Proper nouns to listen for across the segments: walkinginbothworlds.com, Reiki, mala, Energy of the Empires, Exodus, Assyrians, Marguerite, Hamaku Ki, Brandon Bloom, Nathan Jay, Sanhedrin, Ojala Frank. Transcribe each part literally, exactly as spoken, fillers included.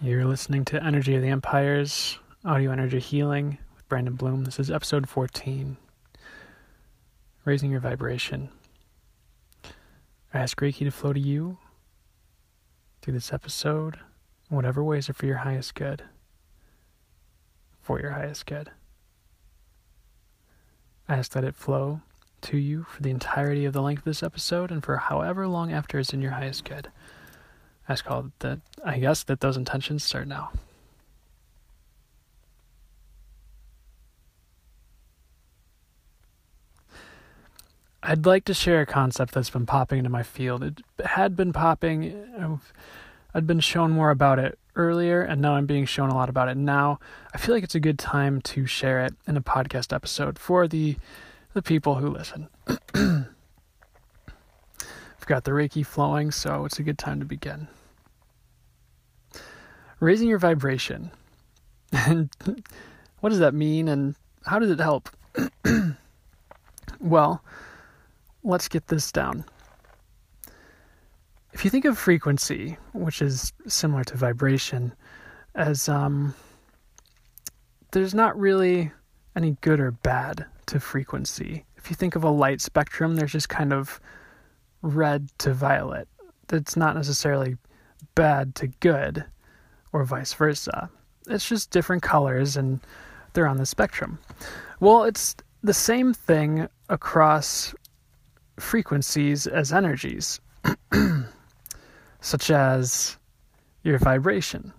You're listening to Energy of the Empires, Audio Energy Healing with Brandon Bloom. This is episode fourteen, Raising Your Vibration. I ask Reiki to flow to you through this episode, in whatever ways are for your highest good, for your highest good. I ask that it flow to you for the entirety of the length of this episode and for however long after it's in your highest good. I just call it that. I guess that those intentions start now. I'd like to share a concept that's been popping into my field. It had been popping. I'd been shown more about it earlier, and now I'm being shown a lot about it now. I feel like it's a good time to share it in a podcast episode for the the people who listen. Got the Reiki flowing, so it's a good time to begin. Raising your vibration. And what does that mean, and how does it help? Well, let's get this down. If you think of frequency, which is similar to vibration, as um, there's not really any good or bad to frequency. If you think of a light spectrum, there's just kind of red to violet. It's not necessarily bad to good or vice versa. It's just different colors and they're on the spectrum. Well, it's the same thing across frequencies as energies, such as your vibration.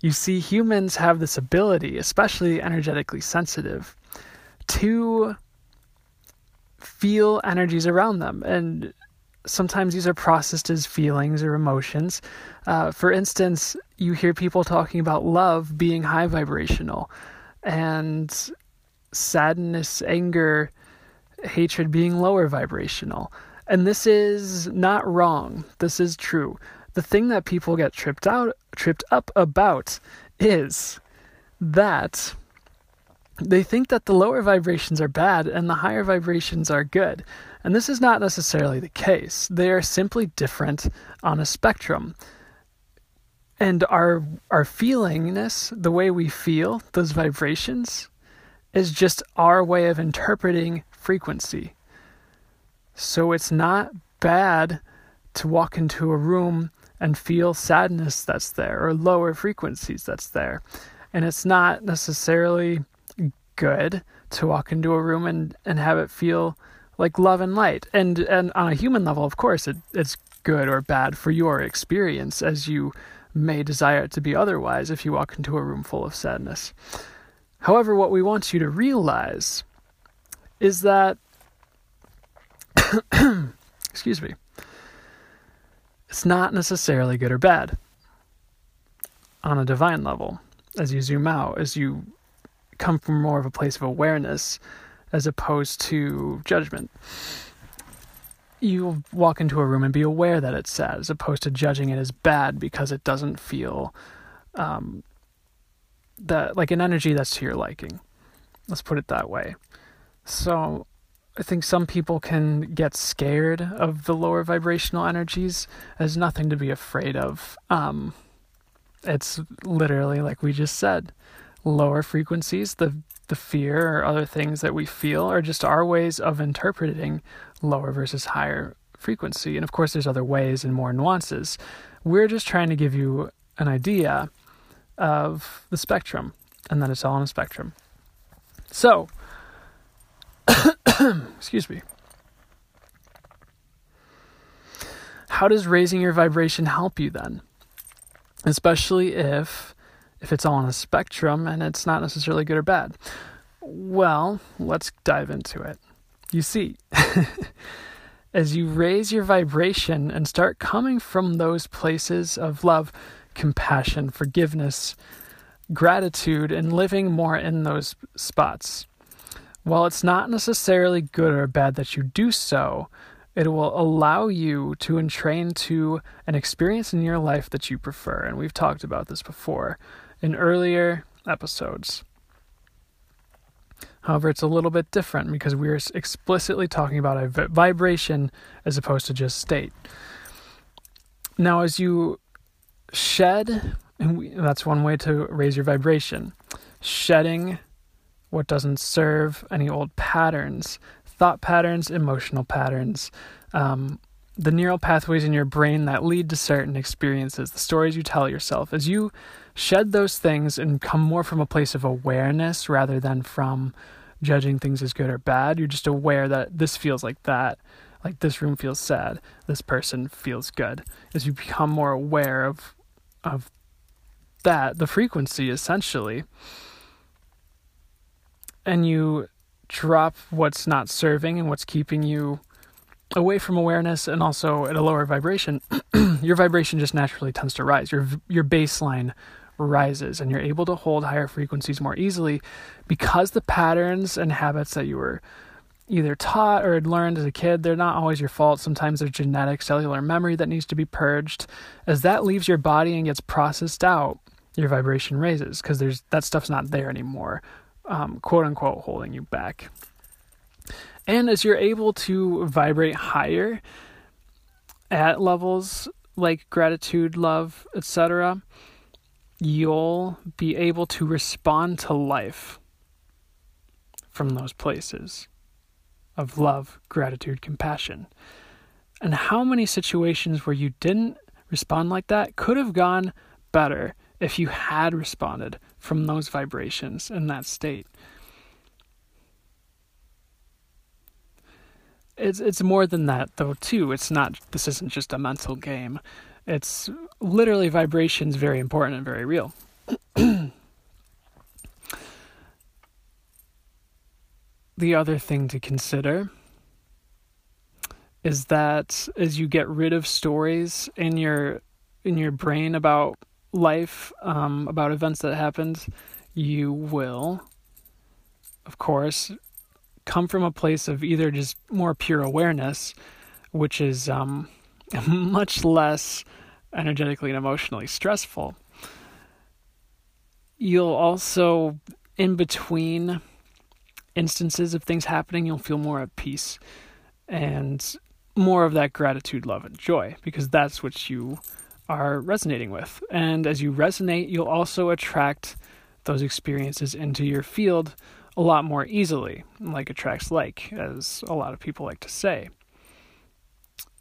You see, humans have this ability, especially energetically sensitive, to feel energies around them, and sometimes these are processed as feelings or emotions. Uh, for instance, you hear people talking about love being high vibrational, and sadness, anger, hatred being lower vibrational. And this is not wrong. This is true. The thing that people get tripped out, tripped up about is that they think that the lower vibrations are bad and the higher vibrations are good. And this is not necessarily the case. They are simply different on a spectrum. And our our feelingness, the way we feel those vibrations, is just our way of interpreting frequency. So it's not bad to walk into a room and feel sadness that's there, or lower frequencies that's there. And it's not necessarily good to walk into a room and, and have it feel like love and light. And and on a human level, of course, it, it's good or bad for your experience, as you may desire it to be otherwise if you walk into a room full of sadness. However, what we want you to realize is that excuse me, it's not necessarily good or bad on a divine level. As you zoom out, as you come from more of a place of awareness as opposed to judgment, you walk into a room and be aware that it's sad, as opposed to judging it as bad because it doesn't feel um, that like an energy that's to your liking. Let's put it that way. So I think some people can get scared of the lower vibrational energies. There's nothing to be afraid of. Um, it's literally, like we just said, lower frequencies, the the fear or other things that we feel, are just our ways of interpreting lower versus higher frequency. And of course, there's other ways and more nuances. We're just trying to give you an idea of the spectrum, and that it's all on a spectrum. So, excuse me. How does raising your vibration help you then? Especially if if it's all on a spectrum and it's not necessarily good or bad. Well, let's dive into it. You see, as you raise your vibration and start coming from those places of love, compassion, forgiveness, gratitude, and living more in those spots, while it's not necessarily good or bad that you do so, it will allow you to entrain to an experience in your life that you prefer. And we've talked about this before in earlier episodes. However, it's a little bit different because we're explicitly talking about a vibration as opposed to just state. Now, as you shed, and we, that's one way to raise your vibration, shedding what doesn't serve, any old patterns, thought patterns, emotional patterns, um, the neural pathways in your brain that lead to certain experiences, the stories you tell yourself. As you shed those things and come more from a place of awareness rather than from judging things as good or bad, you're just aware that this feels like that, like this room feels sad, this person feels good. As you become more aware of of that, the frequency essentially, and you drop what's not serving and what's keeping you away from awareness and also at a lower vibration, your vibration just naturally tends to rise. Your your baseline rises and you're able to hold higher frequencies more easily because the patterns and habits that you were either taught or had learned as a kid, they're not always your fault. Sometimes there's genetic cellular memory that needs to be purged. As that leaves your body and gets processed out, your vibration raises because there's that stuff's not there anymore, um, quote unquote, holding you back. And as you're able to vibrate higher at levels like gratitude, love, et cetera, you'll be able to respond to life from those places of love, gratitude, compassion. And how many situations where you didn't respond like that could have gone better if you had responded from those vibrations in that state. It's it's more than that, though, too. It's not, this isn't just a mental game. It's literally vibrations, very important and very real. The other thing to consider is that as you get rid of stories in your in your brain about life, um, about events that happened, you will, of course, come from a place of either just more pure awareness, which is um, much less energetically and emotionally stressful. You'll also, in between instances of things happening, you'll feel more at peace and more of that gratitude, love, and joy, because that's what you are resonating with. And as you resonate, you'll also attract those experiences into your field a lot more easily. Like attracts like, as a lot of people like to say.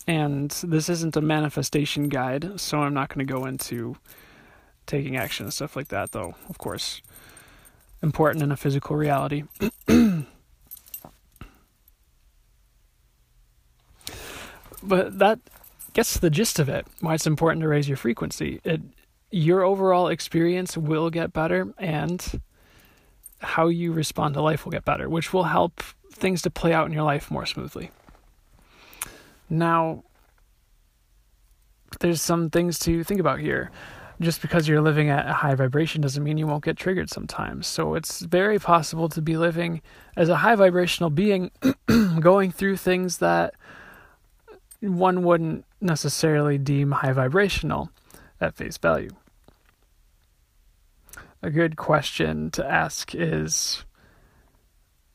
And this isn't a manifestation guide, so I'm not going to go into taking action and stuff like that, though, of course, important in a physical reality. But that gets the gist of it, why it's important to raise your frequency. It, your overall experience will get better, and how you respond to life will get better, which will help things to play out in your life more smoothly. Now, there's some things to think about here. Just because you're living at a high vibration doesn't mean you won't get triggered sometimes. So it's very possible to be living as a high vibrational being, going through things that one wouldn't necessarily deem high vibrational at face value. A good question to ask is,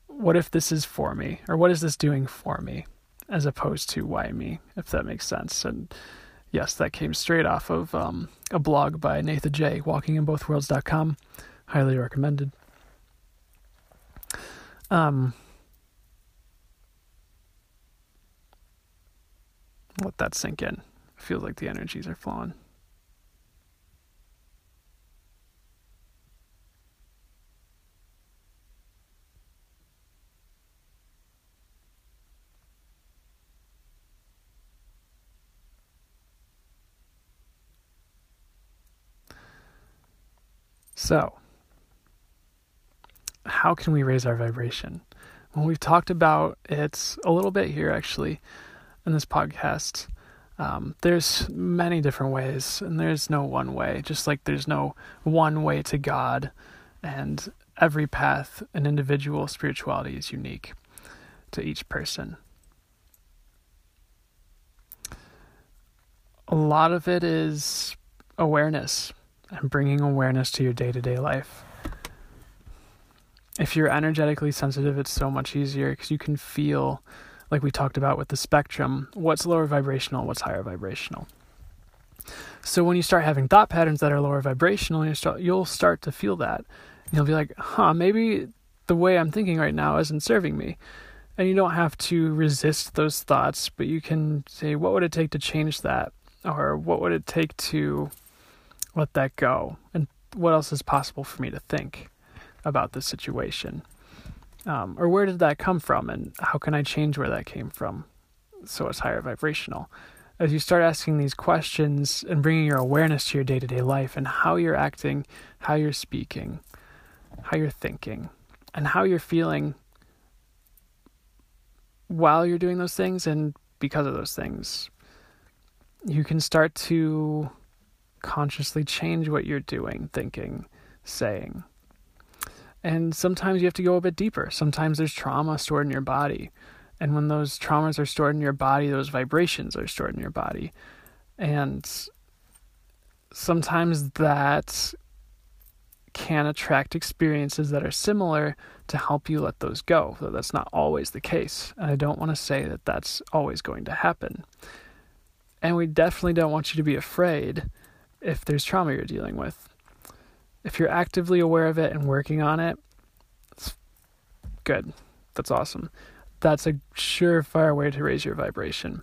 what if this is for me? Or what is this doing for me? As opposed to, why me? If that makes sense. And yes, that came straight off of um, a blog by Nathan Jay, walking in both worlds dot com. Highly recommended. Um, let that sink in. It feels like the energies are flowing. So, how can we raise our vibration? Well, we've talked about it a little bit here, actually, in this podcast. Um, there's many different ways, and there's no one way, just like there's no one way to God, and every path and individual spirituality is unique to each person. A lot of it is awareness. And bringing awareness to your day-to-day life. If you're energetically sensitive, it's so much easier because you can feel, like we talked about with the spectrum, what's lower vibrational, what's higher vibrational. So when you start having thought patterns that are lower vibrational, you start, you'll start to feel that. You'll be like, huh, maybe the way I'm thinking right now isn't serving me. And you don't have to resist those thoughts, but you can say, what would it take to change that? Or what would it take to let that go? And what else is possible for me to think about this situation? Um, or where did that come from? And how can I change where that came from so it's higher vibrational? As you start asking these questions and bringing your awareness to your day-to-day life and how you're acting, how you're speaking, how you're thinking, and how you're feeling while you're doing those things and because of those things, you can start to consciously change what you're doing, thinking, saying. And sometimes you have to go a bit deeper. Sometimes there's trauma stored in your body. And when those traumas are stored in your body, those vibrations are stored in your body. And sometimes that can attract experiences that are similar to help you let those go. So that's not always the case. And I don't want to say that that's always going to happen. And we definitely don't want you to be afraid if there's trauma you're dealing with. If you're actively aware of it and working on it, it's good. That's awesome. That's a surefire way to raise your vibration.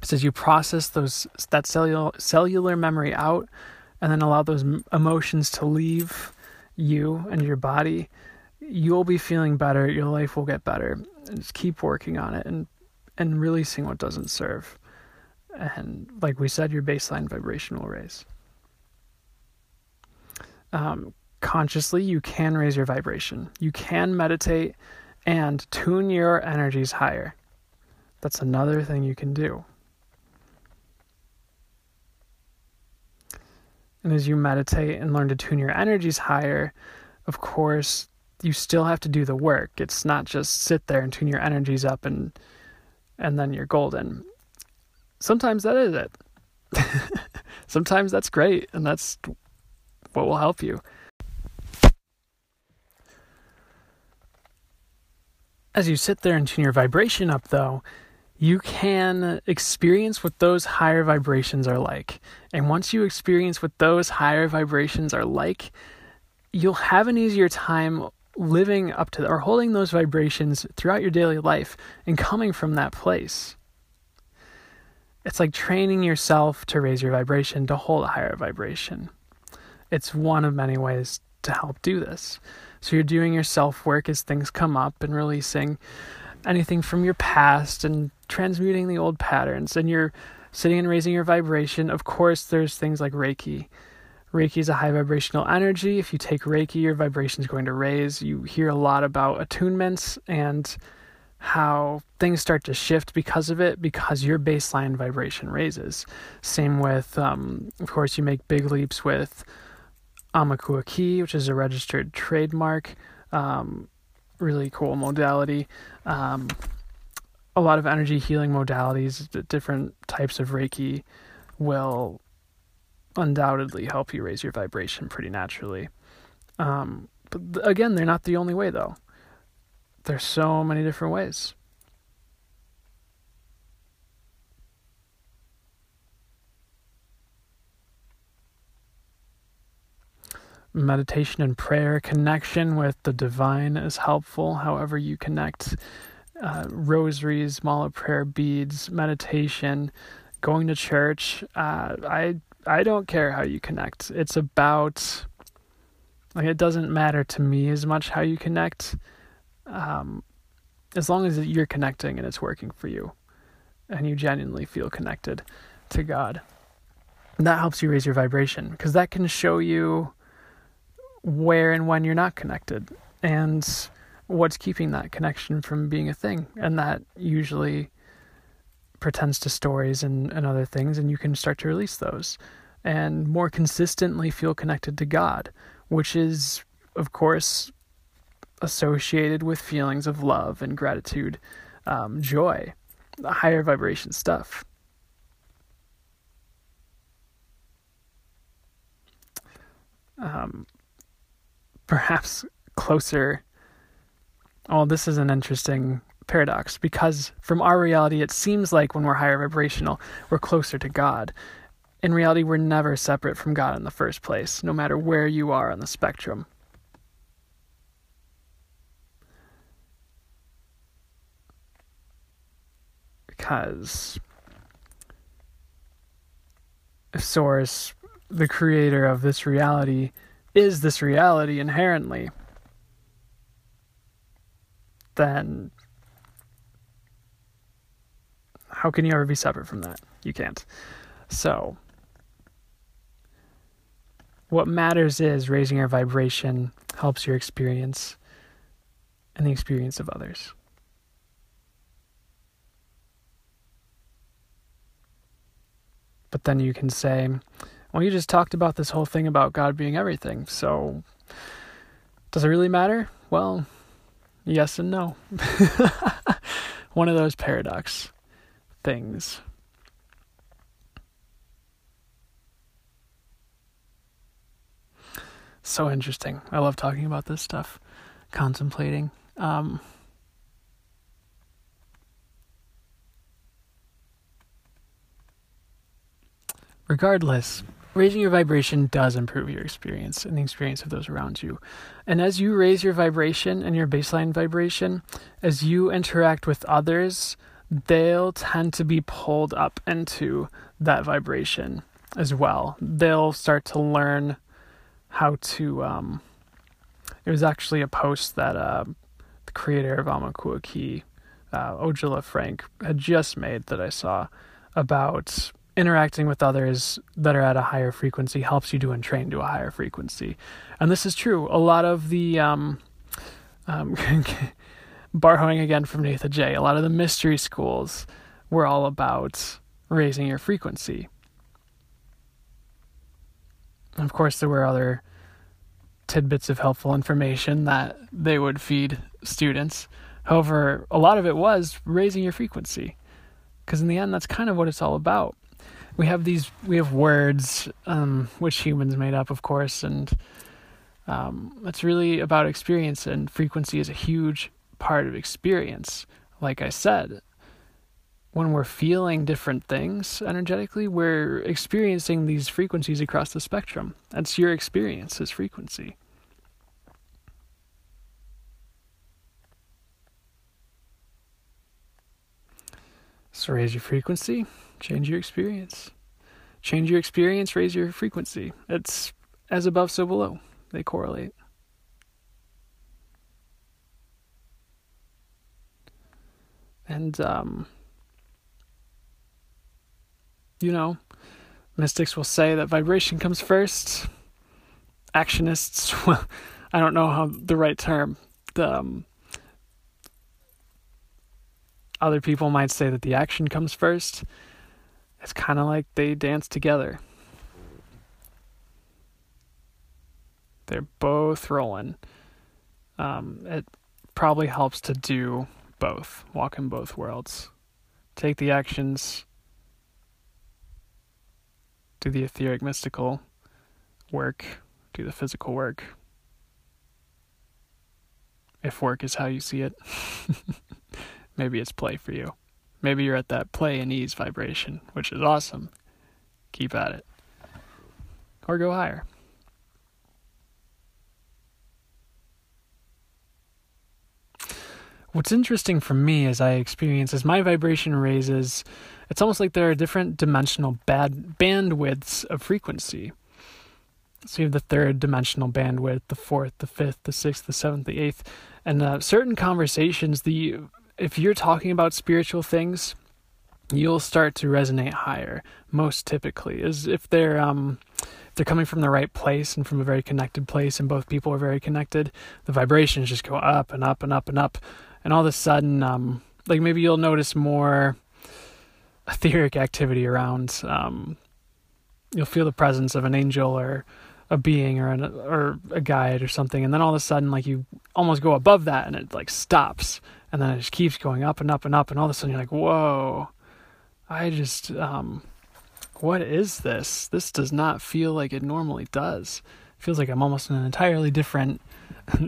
It's as you process those that cellular cellular memory out and then allow those emotions to leave you and your body, you'll be feeling better. Your life will get better. And just keep working on it and, and releasing what doesn't serve. And like we said, your baseline vibration will raise. Um, consciously, you can raise your vibration. You can meditate and tune your energies higher. That's another thing you can do. And as you meditate and learn to tune your energies higher, of course, you still have to do the work. It's not just sit there and tune your energies up and and then you're golden. Sometimes that is it. Sometimes that's great, and that's what will help you. As you sit there and tune your vibration up, though, you can experience what those higher vibrations are like. And once you experience what those higher vibrations are like, you'll have an easier time living up to or holding those vibrations throughout your daily life and coming from that place. It's like training yourself to raise your vibration, to hold a higher vibration. It's one of many ways to help do this. So you're doing your self-work as things come up and releasing anything from your past and transmuting the old patterns. And you're sitting and raising your vibration. Of course, there's things like Reiki. Reiki is a high vibrational energy. If you take Reiki, your vibration is going to raise. You hear a lot about attunements and how things start to shift because of it, because your baseline vibration raises. Same with, um, of course, you make big leaps with Hamaku Ki, which is a registered trademark, um, really cool modality. Um, a lot of energy healing modalities, different types of Reiki will undoubtedly help you raise your vibration pretty naturally. Um, but again, they're not the only way, though. There's so many different ways. Meditation and prayer, connection with the divine is helpful. However you connect, uh, rosaries, mala prayer beads, meditation, going to church. Uh, I I don't care how you connect. It's about, like, it doesn't matter to me as much how you connect, um, as long as you're connecting and it's working for you, and you genuinely feel connected to God. And that helps you raise your vibration because that can show you where and when you're not connected and what's keeping that connection from being a thing. And that usually pertains to stories and, and other things, and you can start to release those and more consistently feel connected to God, which is, of course, associated with feelings of love and gratitude, um, joy, the higher vibration stuff. Um, perhaps closer. Well, this is an interesting paradox because from our reality, it seems like when we're higher vibrational, we're closer to God. In reality, we're never separate from God in the first place, no matter where you are on the spectrum. Because if Source, the creator of this reality, is this reality inherently, then how can you ever be separate from that? You can't. So what matters is raising your vibration helps your experience and the experience of others. But then you can say, well, you just talked about this whole thing about God being everything, so does it really matter? Well, yes and no. One of those paradox things. So interesting. I love talking about this stuff, contemplating. Um, regardless, raising your vibration does improve your experience and the experience of those around you. And as you raise your vibration and your baseline vibration, as you interact with others, they'll tend to be pulled up into that vibration as well. They'll start to learn how to, um, it was actually a post that uh, the creator of Hamaku Ki, uh, Ojala Frank, had just made that I saw about interacting with others that are at a higher frequency helps you to entrain to a higher frequency. And this is true. A lot of the, um, um, borrowing again from Nathan Jay, a lot of the mystery schools were all about raising your frequency. Of course, there were other tidbits of helpful information that they would feed students. However, a lot of it was raising your frequency, because in the end, that's kind of what it's all about. We have these, we have words, um, which humans made up, of course, and um, it's really about experience, and frequency is a huge part of experience. Like I said, when we're feeling different things energetically, we're experiencing these frequencies across the spectrum. That's your experience, is frequency. So raise your frequency, change your experience. Change your experience, raise your frequency. It's as above, so below. They correlate. And, um... you know, mystics will say that vibration comes first. Actionists, well, I don't know how the right term. The, um, other people might say that the action comes first. It's kind of like they dance together. They're both rolling. Um, it probably helps to do both. Walk in both worlds. Take the actions, do the etheric mystical work, do the physical work. If work is how you see it, maybe it's play for you. Maybe you're at that play and ease vibration, which is awesome. Keep at it. Or go higher. What's interesting for me as I experience is my vibration raises. It's almost like there are different dimensional bad bandwidths of frequency. So you have the third dimensional bandwidth, the fourth, the fifth, the sixth, the seventh, the eighth. And uh, certain conversations, the if you're talking about spiritual things, you'll start to resonate higher, most typically, is if they're um, if they're coming from the right place and from a very connected place, and both people are very connected, the vibrations just go up and up and up and up. And all of a sudden, um, like maybe you'll notice more etheric activity around. Um, you'll feel the presence of an angel or a being or an, or a guide or something, and then all of a sudden, like, you almost go above that and it like stops, and then it just keeps going up and up and up, and all of a sudden you're like, whoa, I just um what is this? This does not feel like it normally does. It feels like I'm almost in an entirely different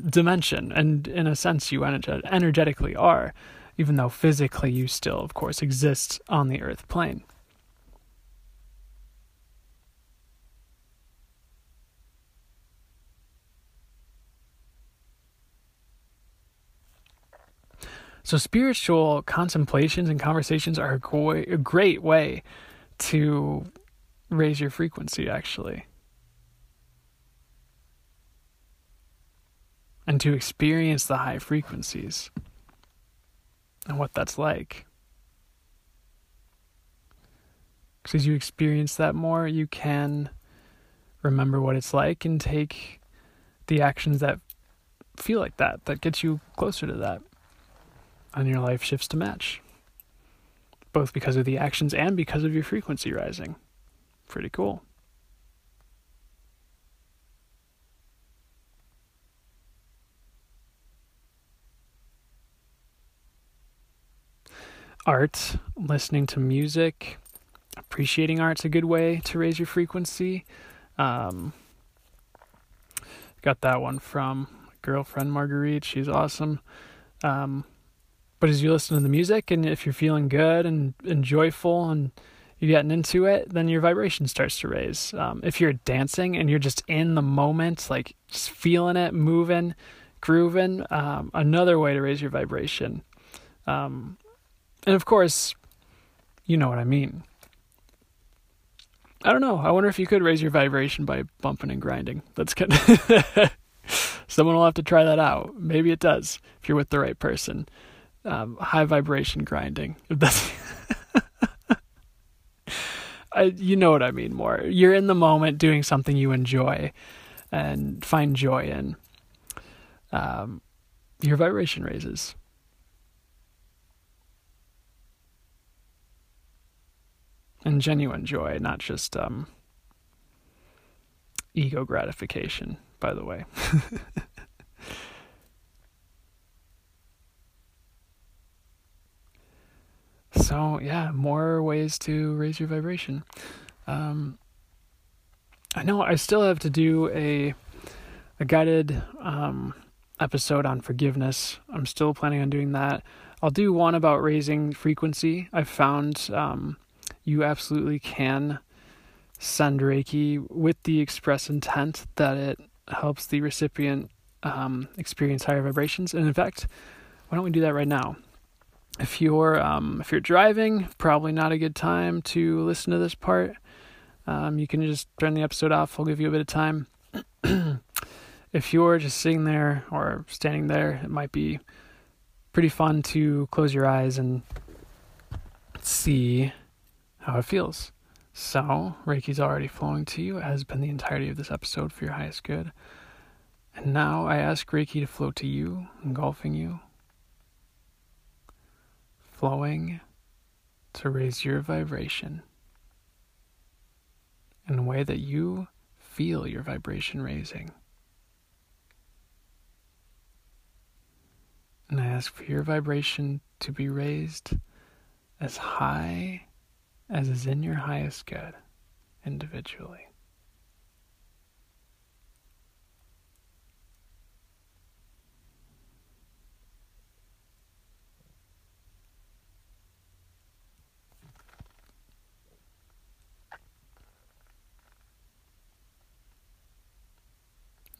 dimension, and in a sense you energe- energetically are, even though physically you still, of course, exist on the earth plane. So spiritual contemplations and conversations are a, go- a great way to raise your frequency, actually. And to experience the high frequencies and what that's like. Because as you experience that more, you can remember what it's like and take the actions that feel like that, that gets you closer to that. And your life shifts to match. Both because of the actions and because of your frequency rising. Pretty cool. Art, listening to music, appreciating art's a good way to raise your frequency. Um, got that one from my girlfriend Marguerite. She's awesome. Um, but as you listen to the music, and if you're feeling good and, and joyful and you're getting into it, then your vibration starts to raise. Um, if you're dancing and you're just in the moment, like just feeling it, moving, grooving, um, another way to raise your vibration. Um, and of course, you know what I mean. I don't know. I wonder if you could raise your vibration by bumping and grinding. That's good. Someone will have to try that out. Maybe it does if you're with the right person. Um, high vibration grinding. If that's I, you know what I mean more. You're in the moment doing something you enjoy and find joy in. Um, your vibration raises. And genuine joy, not just um, ego gratification, by the way. So, yeah, more ways to raise your vibration. Um, I know I still have to do a a guided um, episode on forgiveness. I'm still planning on doing that. I'll do one about raising frequency. I found... Um, You absolutely can send Reiki with the express intent that it helps the recipient um, experience higher vibrations. And in fact, why don't we do that right now? If you're um, if you're driving, probably not a good time to listen to this part. Um, you can just turn the episode off. I'll give you a bit of time. If you're just sitting there or standing there, it might be pretty fun to close your eyes and see how it feels. So, Reiki's already flowing to you, as has been the entirety of this episode, for your highest good. And now I ask Reiki to flow to you, engulfing you, flowing to raise your vibration in a way that you feel your vibration raising. And I ask for your vibration to be raised as high as is in your highest good, individually.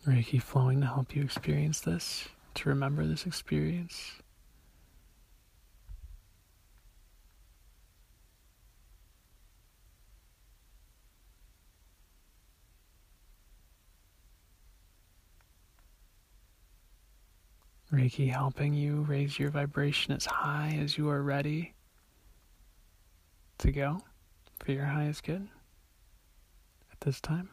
Reiki flowing to help you experience this, to remember this experience. Reiki helping you raise your vibration as high as you are ready to go for your highest good at this time.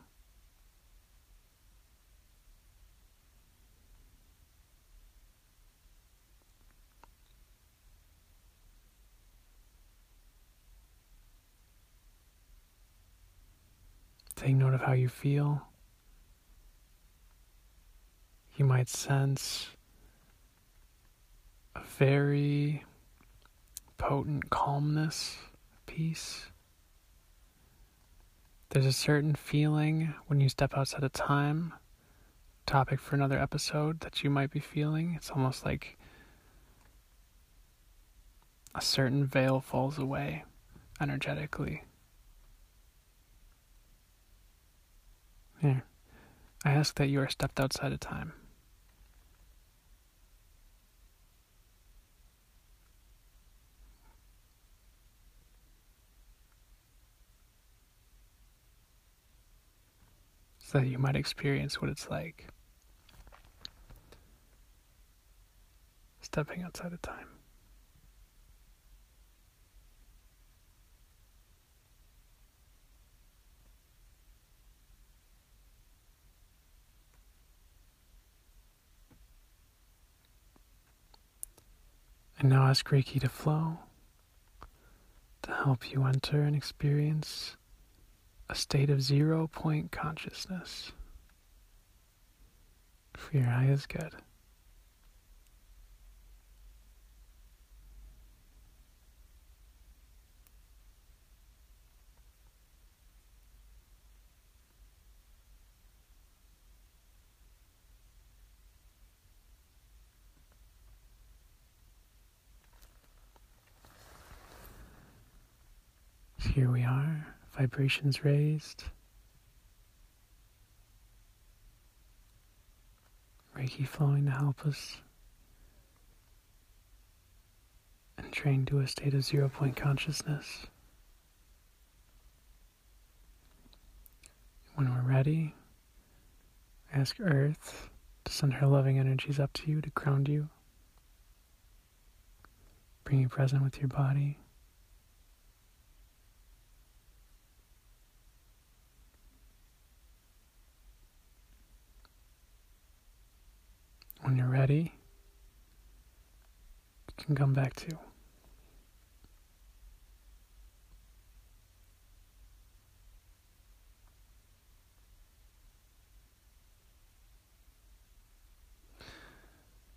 Take note of how you feel. You might sense a very potent calmness, peace. There's a certain feeling when you step outside of time, topic for another episode, that you might be feeling. It's almost like a certain veil falls away energetically. Here, I ask that you are stepped outside of time. so that you might experience what it's like stepping outside of time. And now ask Reiki to flow to help you enter and experience a state of zero point consciousness for your highest good. Here we are, vibrations raised. Reiki flowing to help us and train to a state of zero point consciousness. When we're ready, ask Earth to send her loving energies up to you to ground you, bring you present with your body. When you're ready, you can come back to.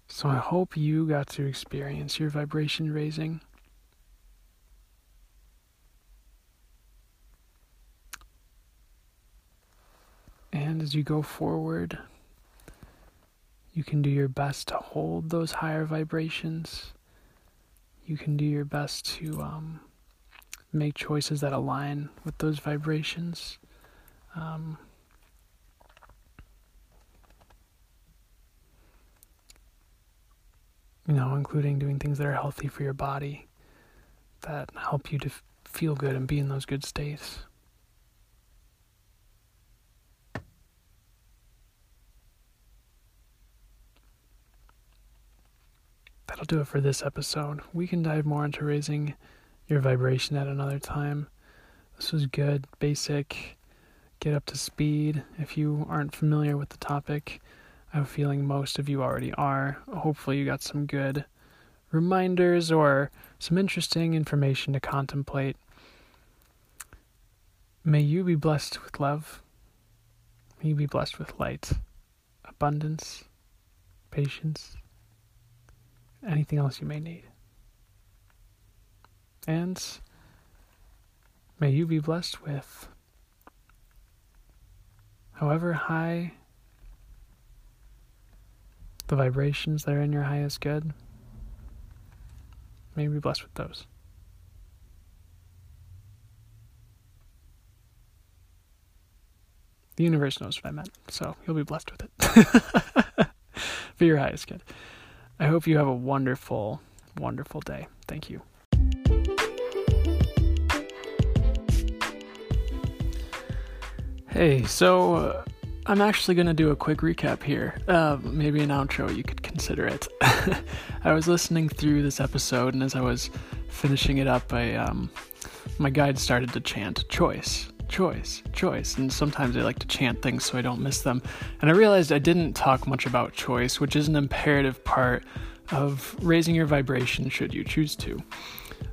So I hope you got to experience your vibration raising. And as you go forward, you can do your best to hold those higher vibrations. You can do your best to um, make choices that align with those vibrations. Um, you know, including doing things that are healthy for your body, that help you to f- feel good and be in those good states. That'll do it for this episode. We can dive more into raising your vibration at another time. This was good, basic, get up to speed. If you aren't familiar with the topic, I have a feeling most of you already are. Hopefully you got some good reminders or some interesting information to contemplate. May you be blessed with love. May you be blessed with light, abundance, patience, anything else you may need. And may you be blessed with however high the vibrations that are in your highest good, may you be blessed with those. The universe knows what I meant, so you'll be blessed with it. For your highest good. I hope you have a wonderful, wonderful day. Thank you. Hey, so uh, I'm actually going to do a quick recap here. Uh, maybe an outro, you could consider it. I was listening through this episode, and as I was finishing it up, I, um, my guide started to chant choice, choice, choice. And sometimes I like to chant things so I don't miss them. And I realized I didn't talk much about choice, which is an imperative part of raising your vibration should you choose to.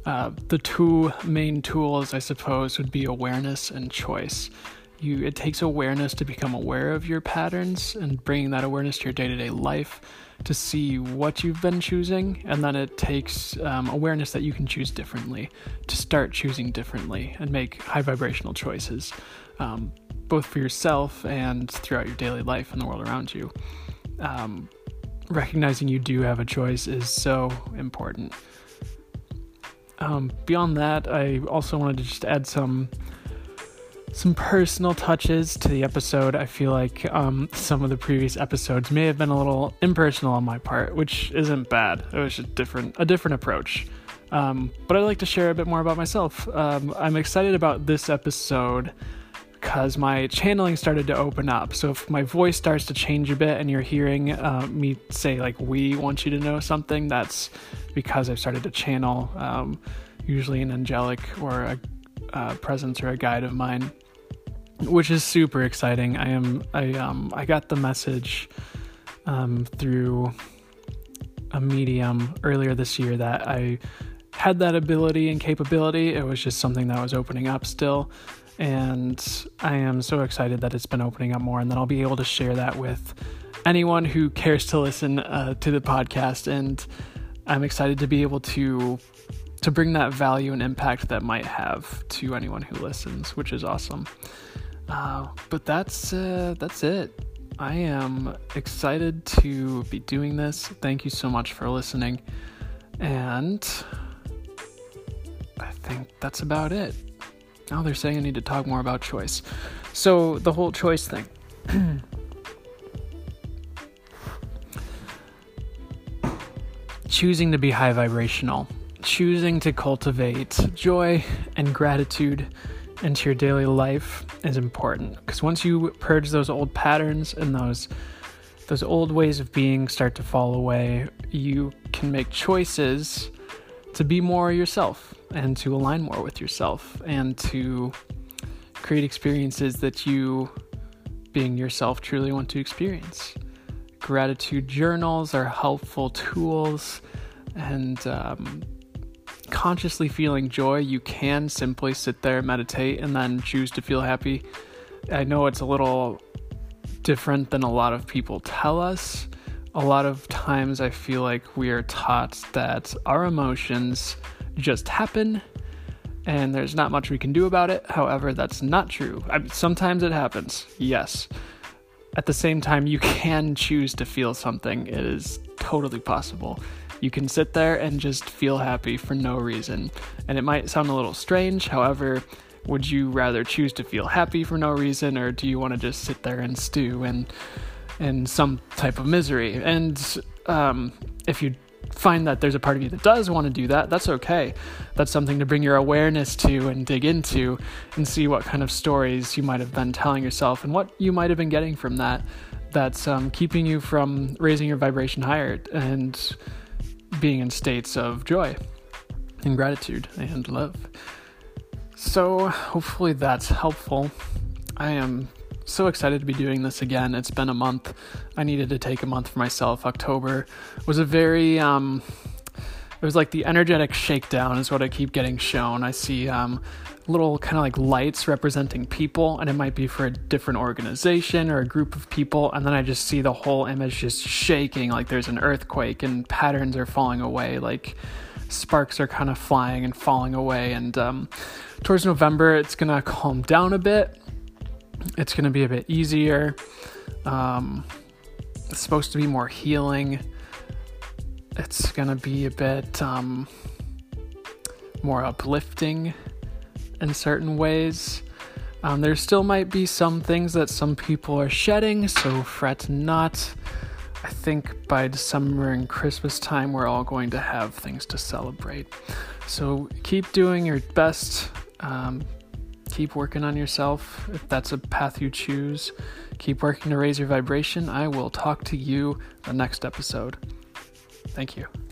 Uh, the two main tools, I suppose, would be awareness and choice. You, it takes awareness to become aware of your patterns and bringing that awareness to your day-to-day life to see what you've been choosing. And then it takes um, awareness that you can choose differently, to start choosing differently and make high vibrational choices, um, both for yourself and throughout your daily life and the world around you. Um, recognizing you do have a choice is so important. Um, beyond that, I also wanted to just add some Some personal touches to the episode. I feel like um, some of the previous episodes may have been a little impersonal on my part, which isn't bad. It was just different, a different approach. Um, but I'd like to share a bit more about myself. Um, I'm excited about this episode because my channeling started to open up. So if my voice starts to change a bit and you're hearing uh, me say like, we want you to know something, that's because I've started to channel um, usually an angelic or a uh, presence or a guide of mine, which is super exciting. I am, I, um, I got the message um, through a medium earlier this year that I had that ability and capability. It was just something that was opening up still. And I am so excited that it's been opening up more, and that I'll be able to share that with anyone who cares to listen uh, to the podcast. And I'm excited to be able to to bring that value and impact that might have to anyone who listens, which is awesome. Uh, but that's uh, that's it. I am excited to be doing this. Thank you so much for listening. And I think that's about it. Now they're saying I need to talk more about choice. So the whole choice thing. Choosing to be high vibrational. Choosing to cultivate joy and gratitude into your daily life is important, because once you purge those old patterns and those those old ways of being start to fall away, you can make choices to be more yourself and to align more with yourself and to create experiences that you, being yourself, truly want to experience. Gratitude journals are helpful tools, and um, consciously feeling joy, you can simply sit there, meditate, and then choose to feel happy. I know it's a little different than a lot of people tell us. A lot of times I feel like we are taught that our emotions just happen and there's not much we can do about it. However, that's not true. I, sometimes it happens, yes. At the same time, you can choose to feel something. It is totally possible. You can sit there and just feel happy for no reason. And it might sound a little strange. However, would you rather choose to feel happy for no reason, or do you want to just sit there and stew and and some type of misery? And um, if you find that there's a part of you that does want to do that, that's okay. That's something to bring your awareness to and dig into and see what kind of stories you might have been telling yourself and what you might have been getting from that that's um, keeping you from raising your vibration higher and being in states of joy and gratitude and love. So hopefully that's helpful. I am so excited to be doing this again. It's been a month. I needed to take a month for myself. October was a very, um, it was like the energetic shakedown is what I keep getting shown. I see um, little kind of like lights representing people, and it might be for a different organization or a group of people. And then I just see the whole image just shaking like there's an earthquake, and patterns are falling away, like sparks are kind of flying and falling away. And um, towards November, it's going to calm down a bit. It's going to be a bit easier. Um, it's supposed to be more healing. It's going to be a bit um, more uplifting in certain ways. Um, there still might be some things that some people are shedding, so fret not. I think by December and Christmas time, we're all going to have things to celebrate. So keep doing your best. Um, Keep working on yourself. If that's a path you choose, keep working to raise your vibration. I will talk to you in the next episode. Thank you.